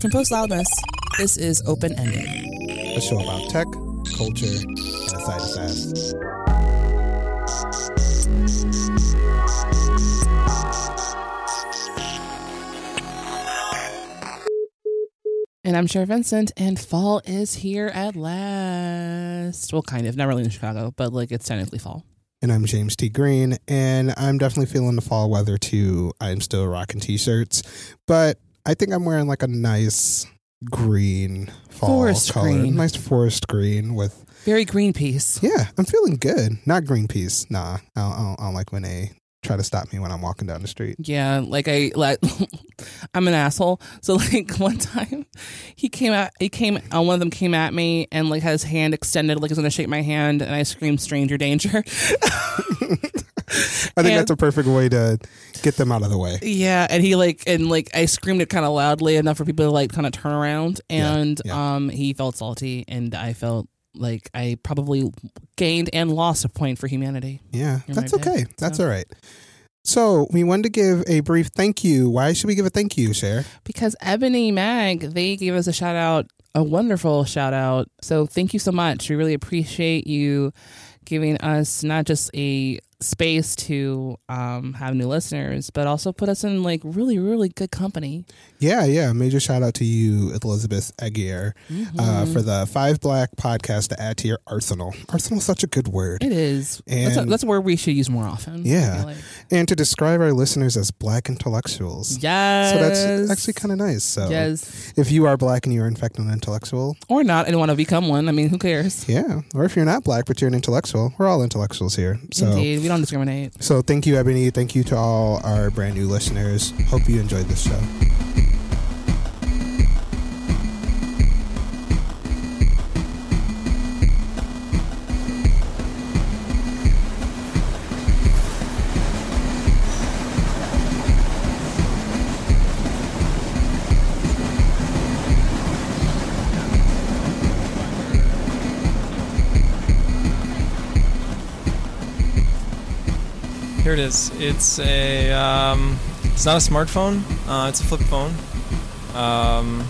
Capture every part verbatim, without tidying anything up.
From Post Loudness, this is Open Ended, a show about tech, culture, and a side of fast. And I'm Cher Vincent, and fall is here at last. Well, kind of. Not really in Chicago, but like it's technically fall. And I'm James T. Green, and I'm definitely feeling the fall weather too. I'm still rocking t-shirts, but I think I'm wearing like a nice green fall forest color. Green. Nice forest green with... Very Greenpeace. Yeah, I'm feeling good. Not Greenpeace. Nah, I don't, I don't, I don't like when they try to stop me when I'm walking down the street. Yeah, like I... Like, I'm an asshole. So like one time he came out... He came... Uh, one of them came at me and like had his hand extended like he was going to shake my hand, and I screamed, "Stranger danger." I think and, that's a perfect way to get them out of the way. Yeah, and he like and like I screamed it kind of loudly enough for people to like kind of turn around, and yeah, yeah. um he felt salty, and I felt like I probably gained and lost a point for humanity. Yeah, that's okay. Day, that's so. All right. So we wanted to give a brief thank you. Why should we give a thank you, Cher? Because Ebony Mag, they gave us a shout out, a wonderful shout out. So thank you so much. We really appreciate you giving us not just a space to um, have new listeners, but also put us in like really, really good company. Yeah, yeah. Major shout out to you, Elizabeth Aguirre, mm-hmm. uh, for the Five Black Podcast to add to your arsenal. Arsenal is such a good word. It is. And that's a, that's a word we should use more often. Yeah. Like. And to describe our listeners as black intellectuals. Yes. So that's actually kind of nice. So yes. If you are black and you are in fact an intellectual. Or not and want to become one. I mean, who cares? Yeah. Or if you're not black but you're an intellectual, we're all intellectuals here. So. Indeed. We don't discriminate. So thank you, Ebony. Thank you to all our brand new listeners. Hope you enjoyed this show. Here it is. It's a. Um, it's not a smartphone. Uh, it's a flip phone, um,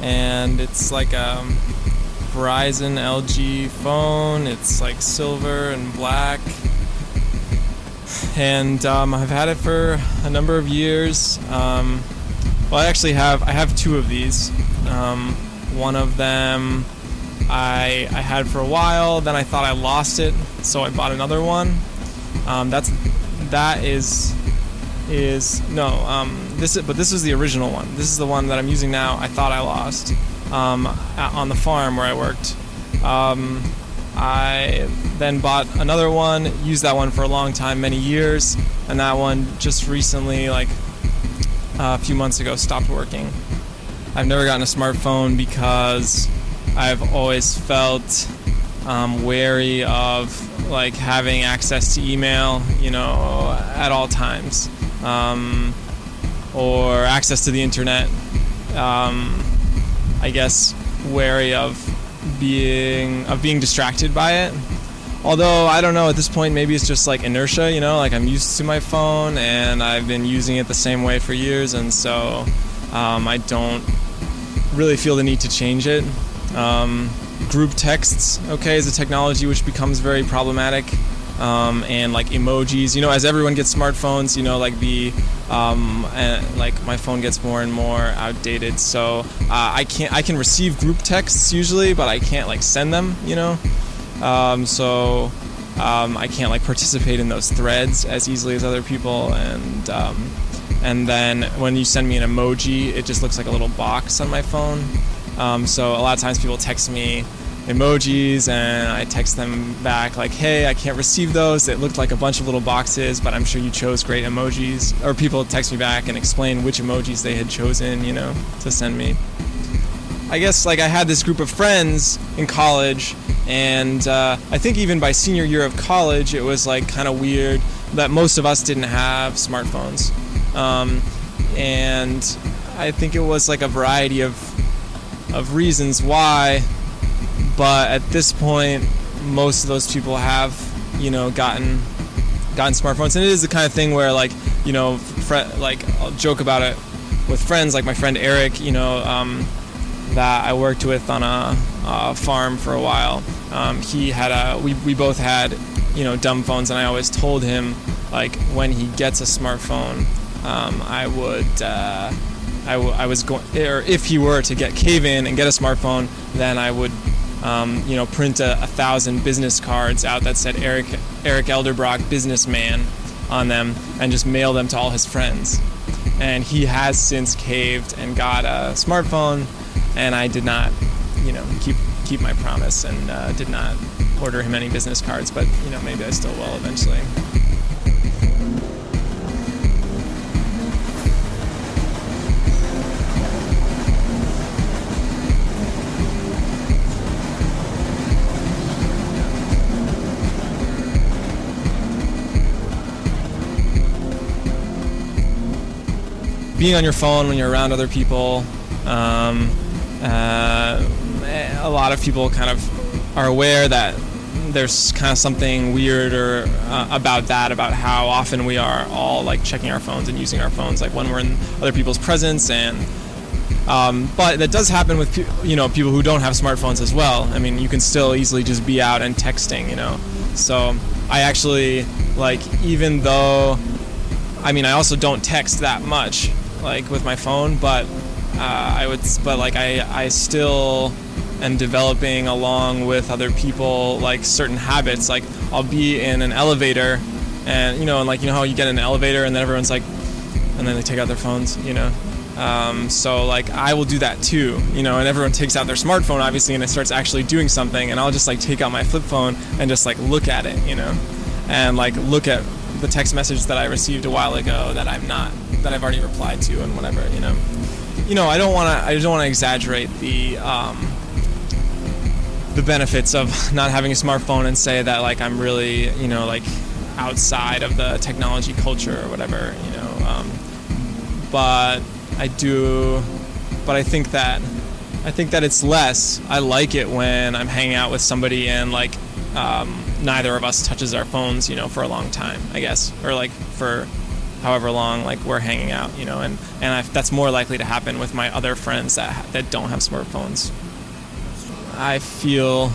and it's like a Verizon L G phone. It's like silver and black, and um, I've had it for a number of years. Um, well, I actually have. I have two of these. Um, one of them I I had for a while. Then I thought I lost it, so I bought another one. Um, that's. That is, is no. Um, this, is, but this is the original one. This is the one that I'm using now. I thought I lost um, on the farm where I worked. Um, I then bought another one. Used that one for a long time, many years, and that one just recently, like uh, a few months ago, stopped working. I've never gotten a smartphone because I've always felt um, wary of. Like having access to email, you know, at all times, um, or access to the internet. Um, I guess wary of being of being distracted by it. Although I don't know at this point, maybe it's just like inertia, you know, like I'm used to my phone and I've been using it the same way for years, and so um, I don't really feel the need to change it. Um, Group texts, okay, is a technology which becomes very problematic, um, and like emojis, you know, as everyone gets smartphones, you know, like the, um, uh, like my phone gets more and more outdated. So uh, I can't, I can receive group texts usually, but I can't like send them, you know. Um, so um, I can't like participate in those threads as easily as other people, and um, and then when you send me an emoji, it just looks like a little box on my phone. Um, so a lot of times people text me emojis and I text them back like, hey, I can't receive those. It looked like a bunch of little boxes, but I'm sure you chose great emojis. Or people text me back and explain which emojis they had chosen, you know, to send me. I guess like I had this group of friends in college, and uh, I think even by senior year of college, it was like kind of weird that most of us didn't have smartphones. Um, and I think it was like a variety of of reasons why, but at this point most of those people have, you know, gotten gotten smartphones, and it is the kind of thing where like, you know, fr- like I'll joke about it with friends like my friend Eric, you know, um, that I worked with on a, a farm for a while. Um, he had a, we, we both had, you know, dumb phones, and I always told him, like, when he gets a smartphone, um, I would, uh, I, w- I was going, or if he were to get cave in and get a smartphone, then I would, um, you know, print a, a thousand business cards out that said Eric, Eric Elderbrock, businessman, on them, and just mail them to all his friends. And he has since caved and got a smartphone, and I did not, you know, keep keep my promise, and uh, did not order him any business cards, but, you know, maybe I still will eventually. Being on your phone when you're around other people, um, uh, a lot of people kind of are aware that there's kind of something weird or uh, about that, about how often we are all like checking our phones and using our phones, like when we're in other people's presence. And um, but that does happen with you know people who don't have smartphones as well. I mean, you can still easily just be out and texting, you know. So I actually like even though, I mean, I also don't text that much, like with my phone, but uh, I would, but like I, I still am developing along with other people like certain habits. Like I'll be in an elevator, and you know, and like you know how you get in an elevator and then everyone's like, and then they take out their phones, you know. Um, so like I will do that too, you know. And everyone takes out their smartphone obviously, and it starts actually doing something. And I'll just like take out my flip phone and just like look at it, you know, and like look at the text message that I received a while ago that I'm not. that I've already replied to and whatever, you know. You know, I don't want to I don't want to exaggerate the um, the benefits of not having a smartphone and say that like I'm really, you know, like outside of the technology culture or whatever, you know. Um, but I do but I think that I think that it's less. I like it when I'm hanging out with somebody and like um, neither of us touches our phones, you know, for a long time, I guess, or like for however long like we're hanging out, you know, and and I've, that's more likely to happen with my other friends that that don't have smartphones. I feel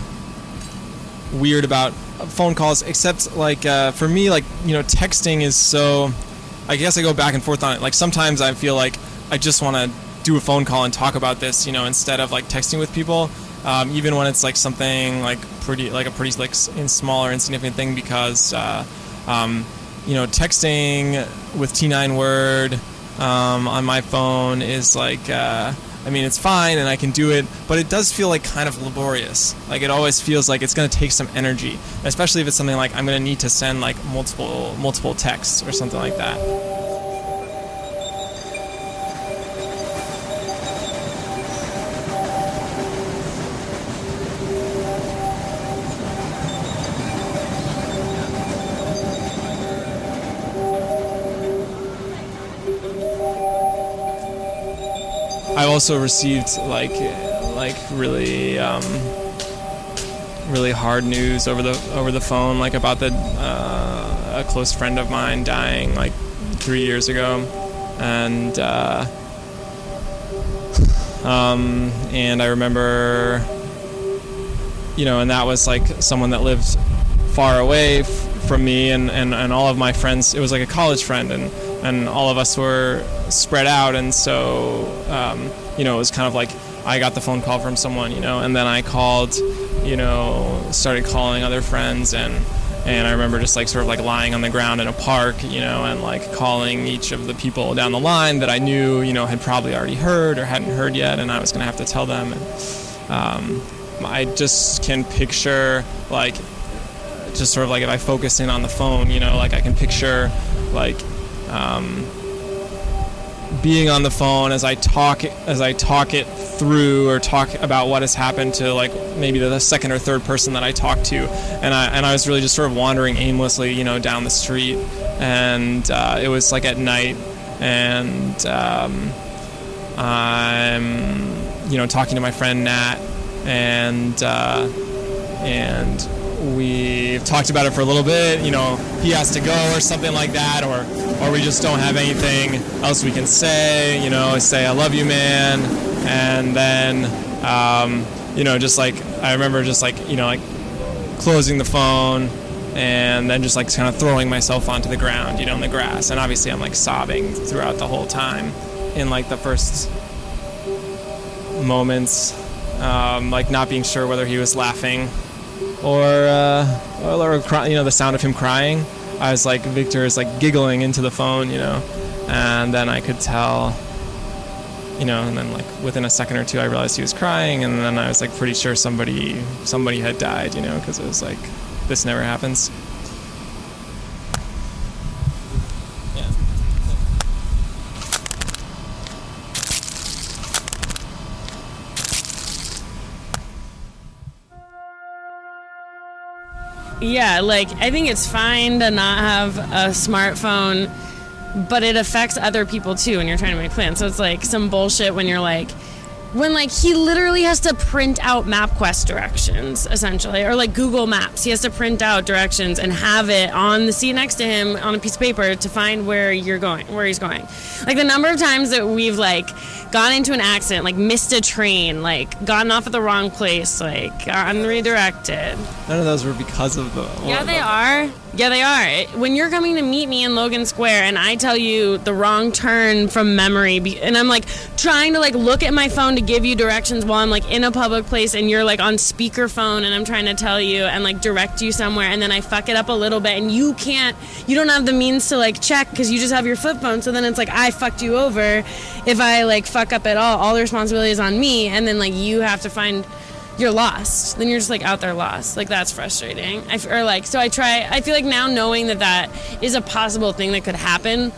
weird about phone calls, except like uh, for me, like you know, texting is so. I guess I go back and forth on it. Like sometimes I feel like I just want to do a phone call and talk about this, you know, instead of like texting with people, um, even when it's like something like pretty, like a pretty like in small or insignificant thing, because. Uh, um, You know, texting with T nine Word um, on my phone is like, uh, I mean, it's fine and I can do it, but it does feel like kind of laborious. Like it always feels like it's going to take some energy, especially if it's something like I'm going to need to send like multiple multiple texts or something like that. Also received like like really um, really hard news over the over the phone, like about the uh, a close friend of mine dying like three years ago, and uh, um, and I remember, you know, and that was like someone that lived far away f- from me and, and, and all of my friends. It was like a college friend, and and all of us were spread out, and so um, you know, it was kind of like I got the phone call from someone, you know, and then I called, you know, started calling other friends, and and I remember just like sort of like lying on the ground in a park, you know, and like calling each of the people down the line that I knew, you know, had probably already heard or hadn't heard yet, and I was gonna have to tell them. And, um, I just can picture like just sort of like if I focus in on the phone, you know, like I can picture like um, being on the phone as I talk as I talk it through or talk about what has happened to like maybe the second or third person that I talked to, and I and I was really just sort of wandering aimlessly, you know, down the street, and uh, it was like at night, and um, I'm you know talking to my friend Nat, and uh, and we've talked about it for a little bit, you know, he has to go or something like that, or or we just don't have anything else we can say, you know, say I love you, man. And then, um, you know, just like, I remember just like, you know, like closing the phone and then just like kind of throwing myself onto the ground, you know, in the grass. And obviously I'm like sobbing throughout the whole time in like the first moments, um, like not being sure whether he was laughing or, uh, or, or cry, you know, the sound of him crying. I was like, Victor is like giggling into the phone, you know, and then I could tell, you know, and then like within a second or two, I realized he was crying. And then I was like pretty sure somebody, somebody had died, you know, cause it was like, this never happens. Yeah. Yeah, like, I think it's fine to not have a smartphone, but it affects other people, too, when you're trying to make plans. So it's, like, some bullshit when you're, like, when, like, he literally has to print out MapQuest directions, essentially, or, like, Google Maps. He has to print out directions and have it on the seat next to him on a piece of paper to find where you're going, where he's going. Like, the number of times that we've, like, gone into an accident, like, missed a train, like, gotten off at the wrong place, like, gotten redirected. None of those were because of the... Yeah, they are. Yeah, they are. When you're coming to meet me in Logan Square and I tell you the wrong turn from memory, and I'm, like, trying to, like, look at my phone to give you directions while I'm, like, in a public place and you're, like, on speakerphone and I'm trying to tell you and, like, direct you somewhere, and then I fuck it up a little bit and you can't, you don't have the means to, like, check because you just have your flip phone, so then it's, like, I fucked you over. If I, like, fuck up at all, all the responsibility is on me, and then, like, you have to find... You're lost. Then you're just, like, out there lost. Like, that's frustrating. I, or, like, so I try... I feel like now knowing that that is a possible thing that could happen...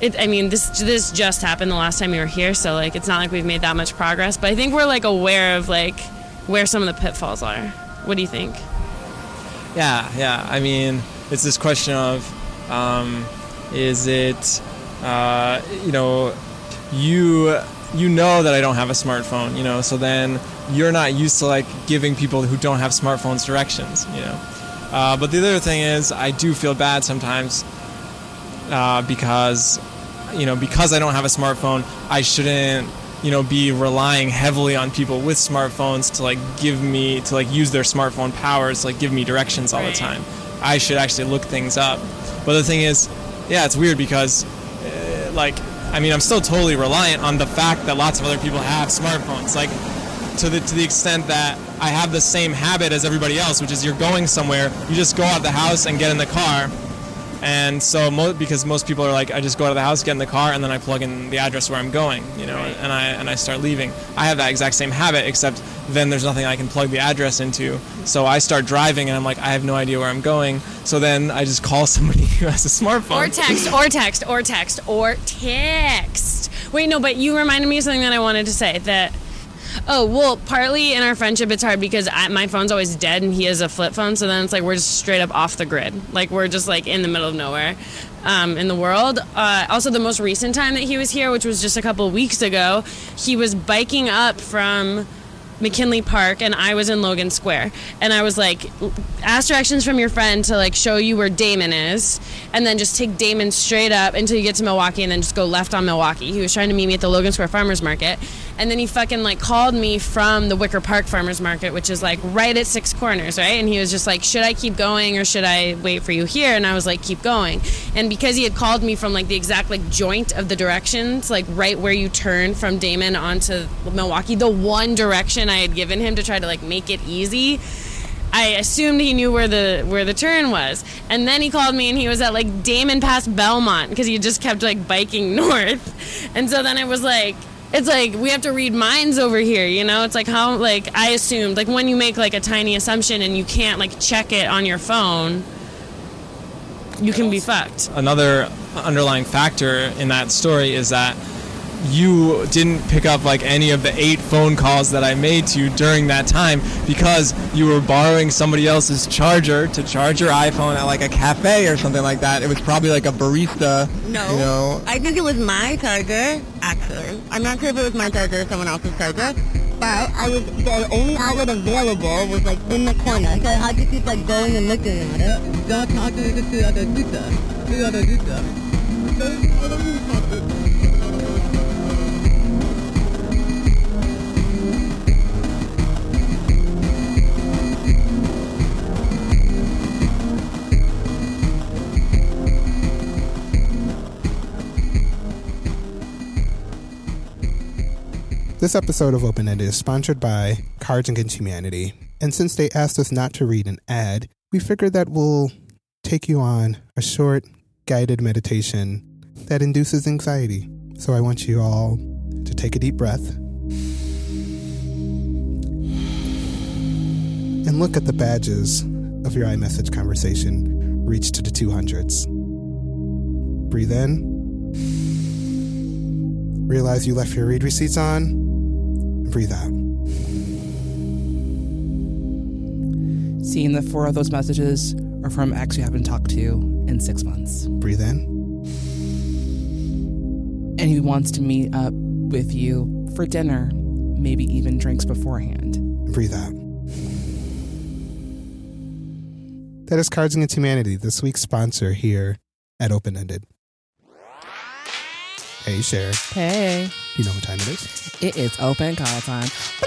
It, I mean, this this just happened the last time we were here, so, like, it's not like we've made that much progress. But I think we're, like, aware of, like, where some of the pitfalls are. What do you think? Yeah, yeah. I mean, it's this question of, um, is it, uh, you know, you... you know that I don't have a smartphone, you know, so then you're not used to, like, giving people who don't have smartphones directions, you know. Uh, but the other thing is I do feel bad sometimes uh, because, you know, because I don't have a smartphone, I shouldn't, you know, be relying heavily on people with smartphones to, like, give me, to, like, use their smartphone powers to, like, give me directions all right. the time. I should actually look things up. But the thing is, yeah, it's weird because, uh, like... I mean, I'm still totally reliant on the fact that lots of other people have smartphones. Like, to the to the extent that I have the same habit as everybody else, which is you're going somewhere, you just go out of the house and get in the car. And so, mo- because most people are like, I just go out of the house, get in the car, and then I plug in the address where I'm going, you know, and I and I start leaving. I have that exact same habit, except then there's nothing I can plug the address into. So I start driving, and I'm like, I have no idea where I'm going. So then I just call somebody who has a smartphone. Or text, or text, or text, or text. Wait, no, but you reminded me of something that I wanted to say, that... Oh, well, partly in our friendship, it's hard because I, my phone's always dead and he has a flip phone. So then it's like we're just straight up off the grid. Like we're just like in the middle of nowhere um, in the world. Uh, also, the most recent time that he was here, which was just a couple weeks ago, he was biking up from McKinley Park and I was in Logan Square. And I was like, ask directions from your friend to like show you where Damon is. And then just take Damon straight up until you get to Milwaukee and then just go left on Milwaukee. He was trying to meet me at the Logan Square Farmers Market. And then he fucking, like, called me from the Wicker Park Farmers Market, which is, like, right at Six Corners, right? And he was just like, should I keep going or should I wait for you here? And I was like, keep going. And because he had called me from, like, the exact, like, joint of the directions, like, right where you turn from Damon onto Milwaukee, the one direction I had given him to try to, like, make it easy, I assumed he knew where the where the turn was. And then he called me and he was at, like, Damon past Belmont because he just kept, like, biking north. And so then it was like... It's like, we have to read minds over here, you know? It's like how, like, I assumed, like, when you make, like, a tiny assumption and you can't, like, check it on your phone, you can be fucked. Another underlying factor in that story is that you didn't pick up, like, any of the eight phone calls that I made to you during that time because you were borrowing somebody else's charger to charge your iPhone at, like, a cafe or something like that. It was probably, like, a barista. No. You know. I think it was my charger, actually. I'm not sure if it was my charger or someone else's charger. but I was, the only outlet available was like in the corner, so I just keep like going and looking at it. Don't talk to the two other dudes. Two other dudes. This episode of Open Ended is sponsored by Cards Against Humanity. And since they asked us not to read an ad, we figured that we'll take you on a short, guided meditation that induces anxiety. So I want you all to take a deep breath and look at the badges of your iMessage conversation reach to the two hundreds. Breathe in. Realize you left your read receipts on. Breathe out. Seeing that four of those messages are from acts you haven't talked to in six months. Breathe in. And he wants to meet up with you for dinner, maybe even drinks beforehand. Breathe out. That is Cards Against Humanity, this week's sponsor here at Open Ended. Hey, Cher. Hey. You know what time it is? It is open call time. We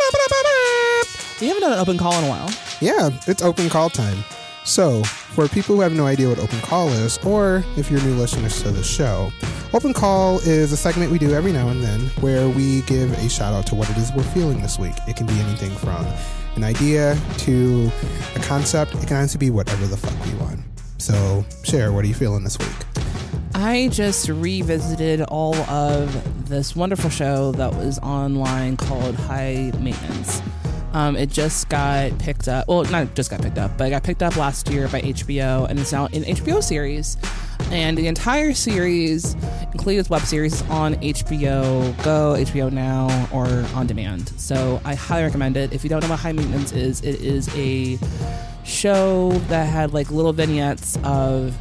haven't done an open call in a while. Yeah, it's open call time. So, for people who have no idea what open call is, or if you're new listeners to the show, open call is a segment we do every now and then where we give a shout out to what it is we're feeling this week. It can be anything from an idea to a concept. It can honestly be whatever the fuck we want. So, Cher, what are you feeling this week? I just revisited all of this wonderful show that was online called High Maintenance. Um, it just got picked up. Well, not just got picked up, but it got picked up last year by H B O, and it's now an H B O series. And the entire series, including its web series, is on H B O Go, H B O Now, or on demand. So I highly recommend it. If you don't know what High Maintenance is, it is a show that had like little vignettes of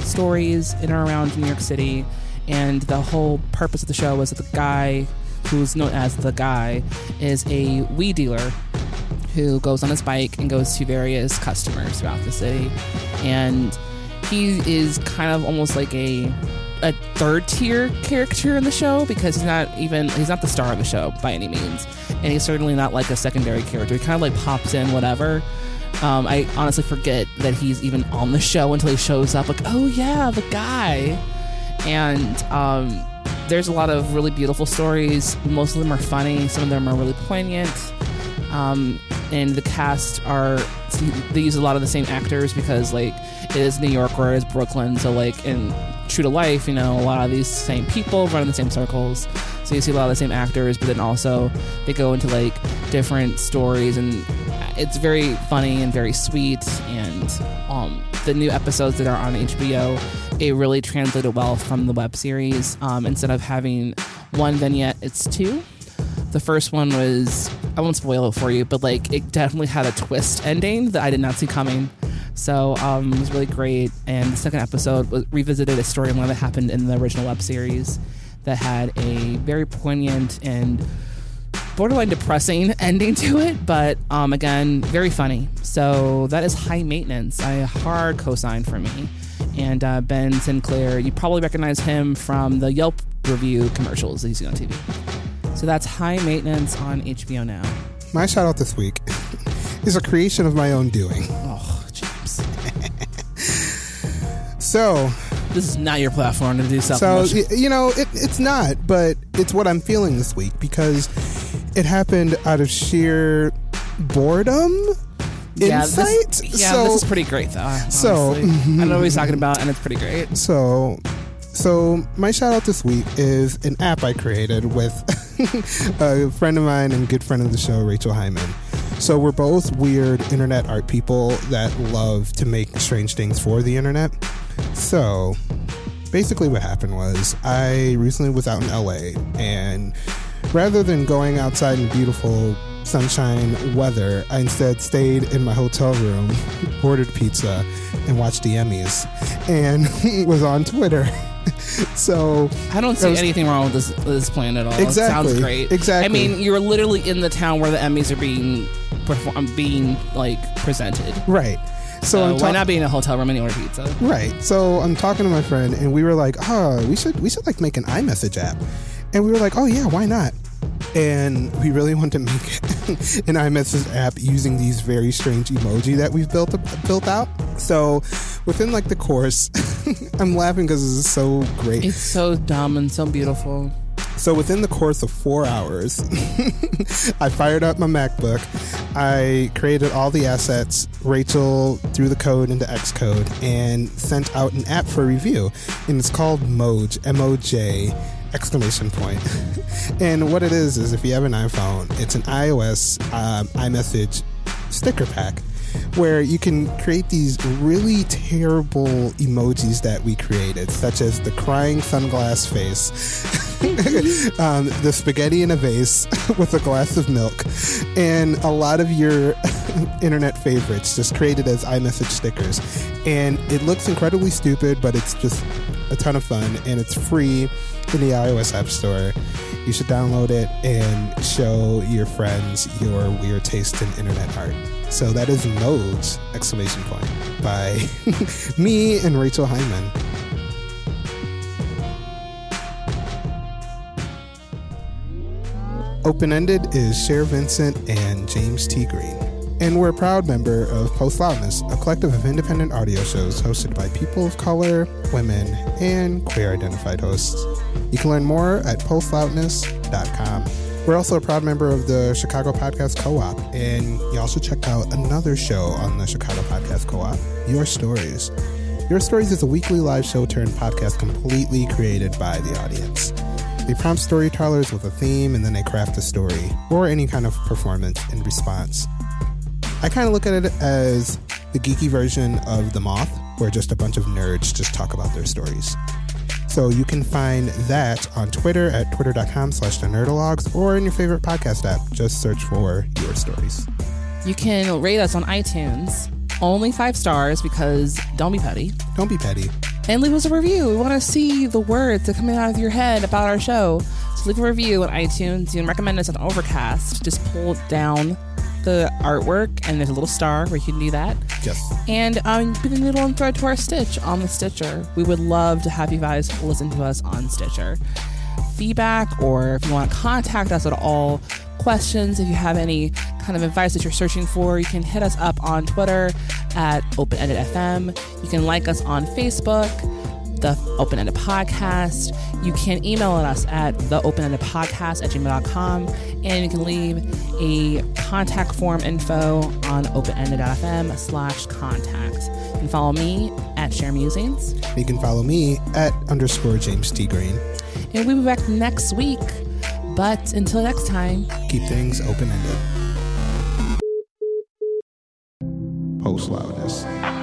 stories in or around New York City, and the whole purpose of the show was that the guy who's known as the guy is a weed dealer who goes on his bike and goes to various customers throughout the city, and he is kind of almost like a a third tier character in the show because he's not even he's not the star of the show by any means, and he's certainly not like a secondary character. He kind of like pops in whatever. Um, I honestly forget that he's even on the show until he shows up. Like, oh yeah, the guy. And um, there's a lot of really beautiful stories. Most of them are funny. Some of them are really poignant. Um, and the cast are they use a lot of the same actors because like it is New York or it is Brooklyn. So like in true to life, you know, a lot of these same people run in the same circles. So you see a lot of the same actors, but then also they go into like different stories, and it's very funny and very sweet. And um, the new episodes that are on H B O, it really translated well from the web series. Um, instead of having one vignette, it's two. The first one was, I won't spoil it for you, but like it definitely had a twist ending that I did not see coming. So um, it was really great. And the second episode was, revisited a storyline that happened in the original web series that had a very poignant and borderline depressing ending to it, but um, again, very funny. So that is High Maintenance, a hard cosign for me. And uh, Ben Sinclair, you probably recognize him from the Yelp review commercials that you see on T V. So that's High Maintenance on H B O Now. My shout out this week is a creation of my own doing. Oh, jeez. So, this is not your platform to do self-promotion. So, you know, it, it's not, but it's what I'm feeling this week because it happened out of sheer boredom, yeah, insight. This, yeah, so, this is pretty great, though, honestly. So, mm-hmm. I know what he's talking about, and it's pretty great. So, so my shout-out this week is an app I created with a friend of mine and good friend of the show, Rachel Hyman. So we're both weird internet art people that love to make strange things for the internet. So basically what happened was I recently was out in L A, and rather than going outside in beautiful sunshine weather, I instead stayed in my hotel room, ordered pizza, and watched the Emmys, and was on Twitter So I don't see was, anything wrong with this this plan at all. Exactly. It sounds great. Exactly. I mean, you're literally in the town where the Emmys are being perform- being like presented. Right. So, so I'm ta- why not be in a hotel room and order pizza? Right. So I'm talking to my friend, and we were like, "Oh, we should we should like make an iMessage app," and we were like, "Oh yeah, why not?" And we really want to make an iMessage app using these very strange emoji that we've built built out. So within like the course, I'm laughing because this is so great. It's so dumb and so beautiful. So within the course of four hours, I fired up my MacBook. I created all the assets. Rachel threw the code into Xcode and sent out an app for review. And it's called Moj, M O J exclamation point. And what it is, is if you have an iPhone, it's an iOS um, iMessage sticker pack where you can create these really terrible emojis that we created, such as the crying sunglass face, um, the spaghetti in a vase with a glass of milk, and a lot of your internet favorites just created as iMessage stickers. And it looks incredibly stupid, but it's just a ton of fun, and it's free in the iOS App Store. You should download it and show your friends your weird taste in internet art. So that is Moj! Exclamation point by me and Rachel Hyman. Open Ended is Cher Vincent and James T. Green. And we're a proud member of Post Loudness, a collective of independent audio shows hosted by people of color, women, and queer-identified hosts. You can learn more at post loudness dot com. We're also a proud member of the Chicago Podcast Co-op, and y'all should check out another show on the Chicago Podcast Co-op, Your Stories. Your Stories is a weekly live show turned podcast completely created by the audience. They prompt storytellers with a theme, and then they craft a story or any kind of performance in response. I kind of look at it as the geeky version of The Moth, where just a bunch of nerds just talk about their stories. So you can find that on Twitter at twitter dot com slash the nerdalogs or in your favorite podcast app. Just search for Your Stories. You can rate us on iTunes. Only five stars because don't be petty. Don't be petty. And leave us a review. We want to see the words that come out of your head about our show. So leave a review on iTunes. You can recommend us on Overcast. Just pull down the artwork, and there's a little star where you can do that. Yes. And um, put a needle and thread to our Stitch on the Stitcher. We would love to have you guys listen to us on Stitcher. Feedback, or if you want to contact us at all, questions, if you have any kind of advice that you're searching for, you can hit us up on Twitter at Open Ended F M. You can like us on Facebook, The Open Ended Podcast. You can email us at the open ended podcast at gmail dot com, and you can leave a contact form info on open ended dot f m slash contact. You can follow me at Share Musings. You can follow me at underscore James T. Green. And we'll be back next week. But until next time, keep things open ended. Post Loudness.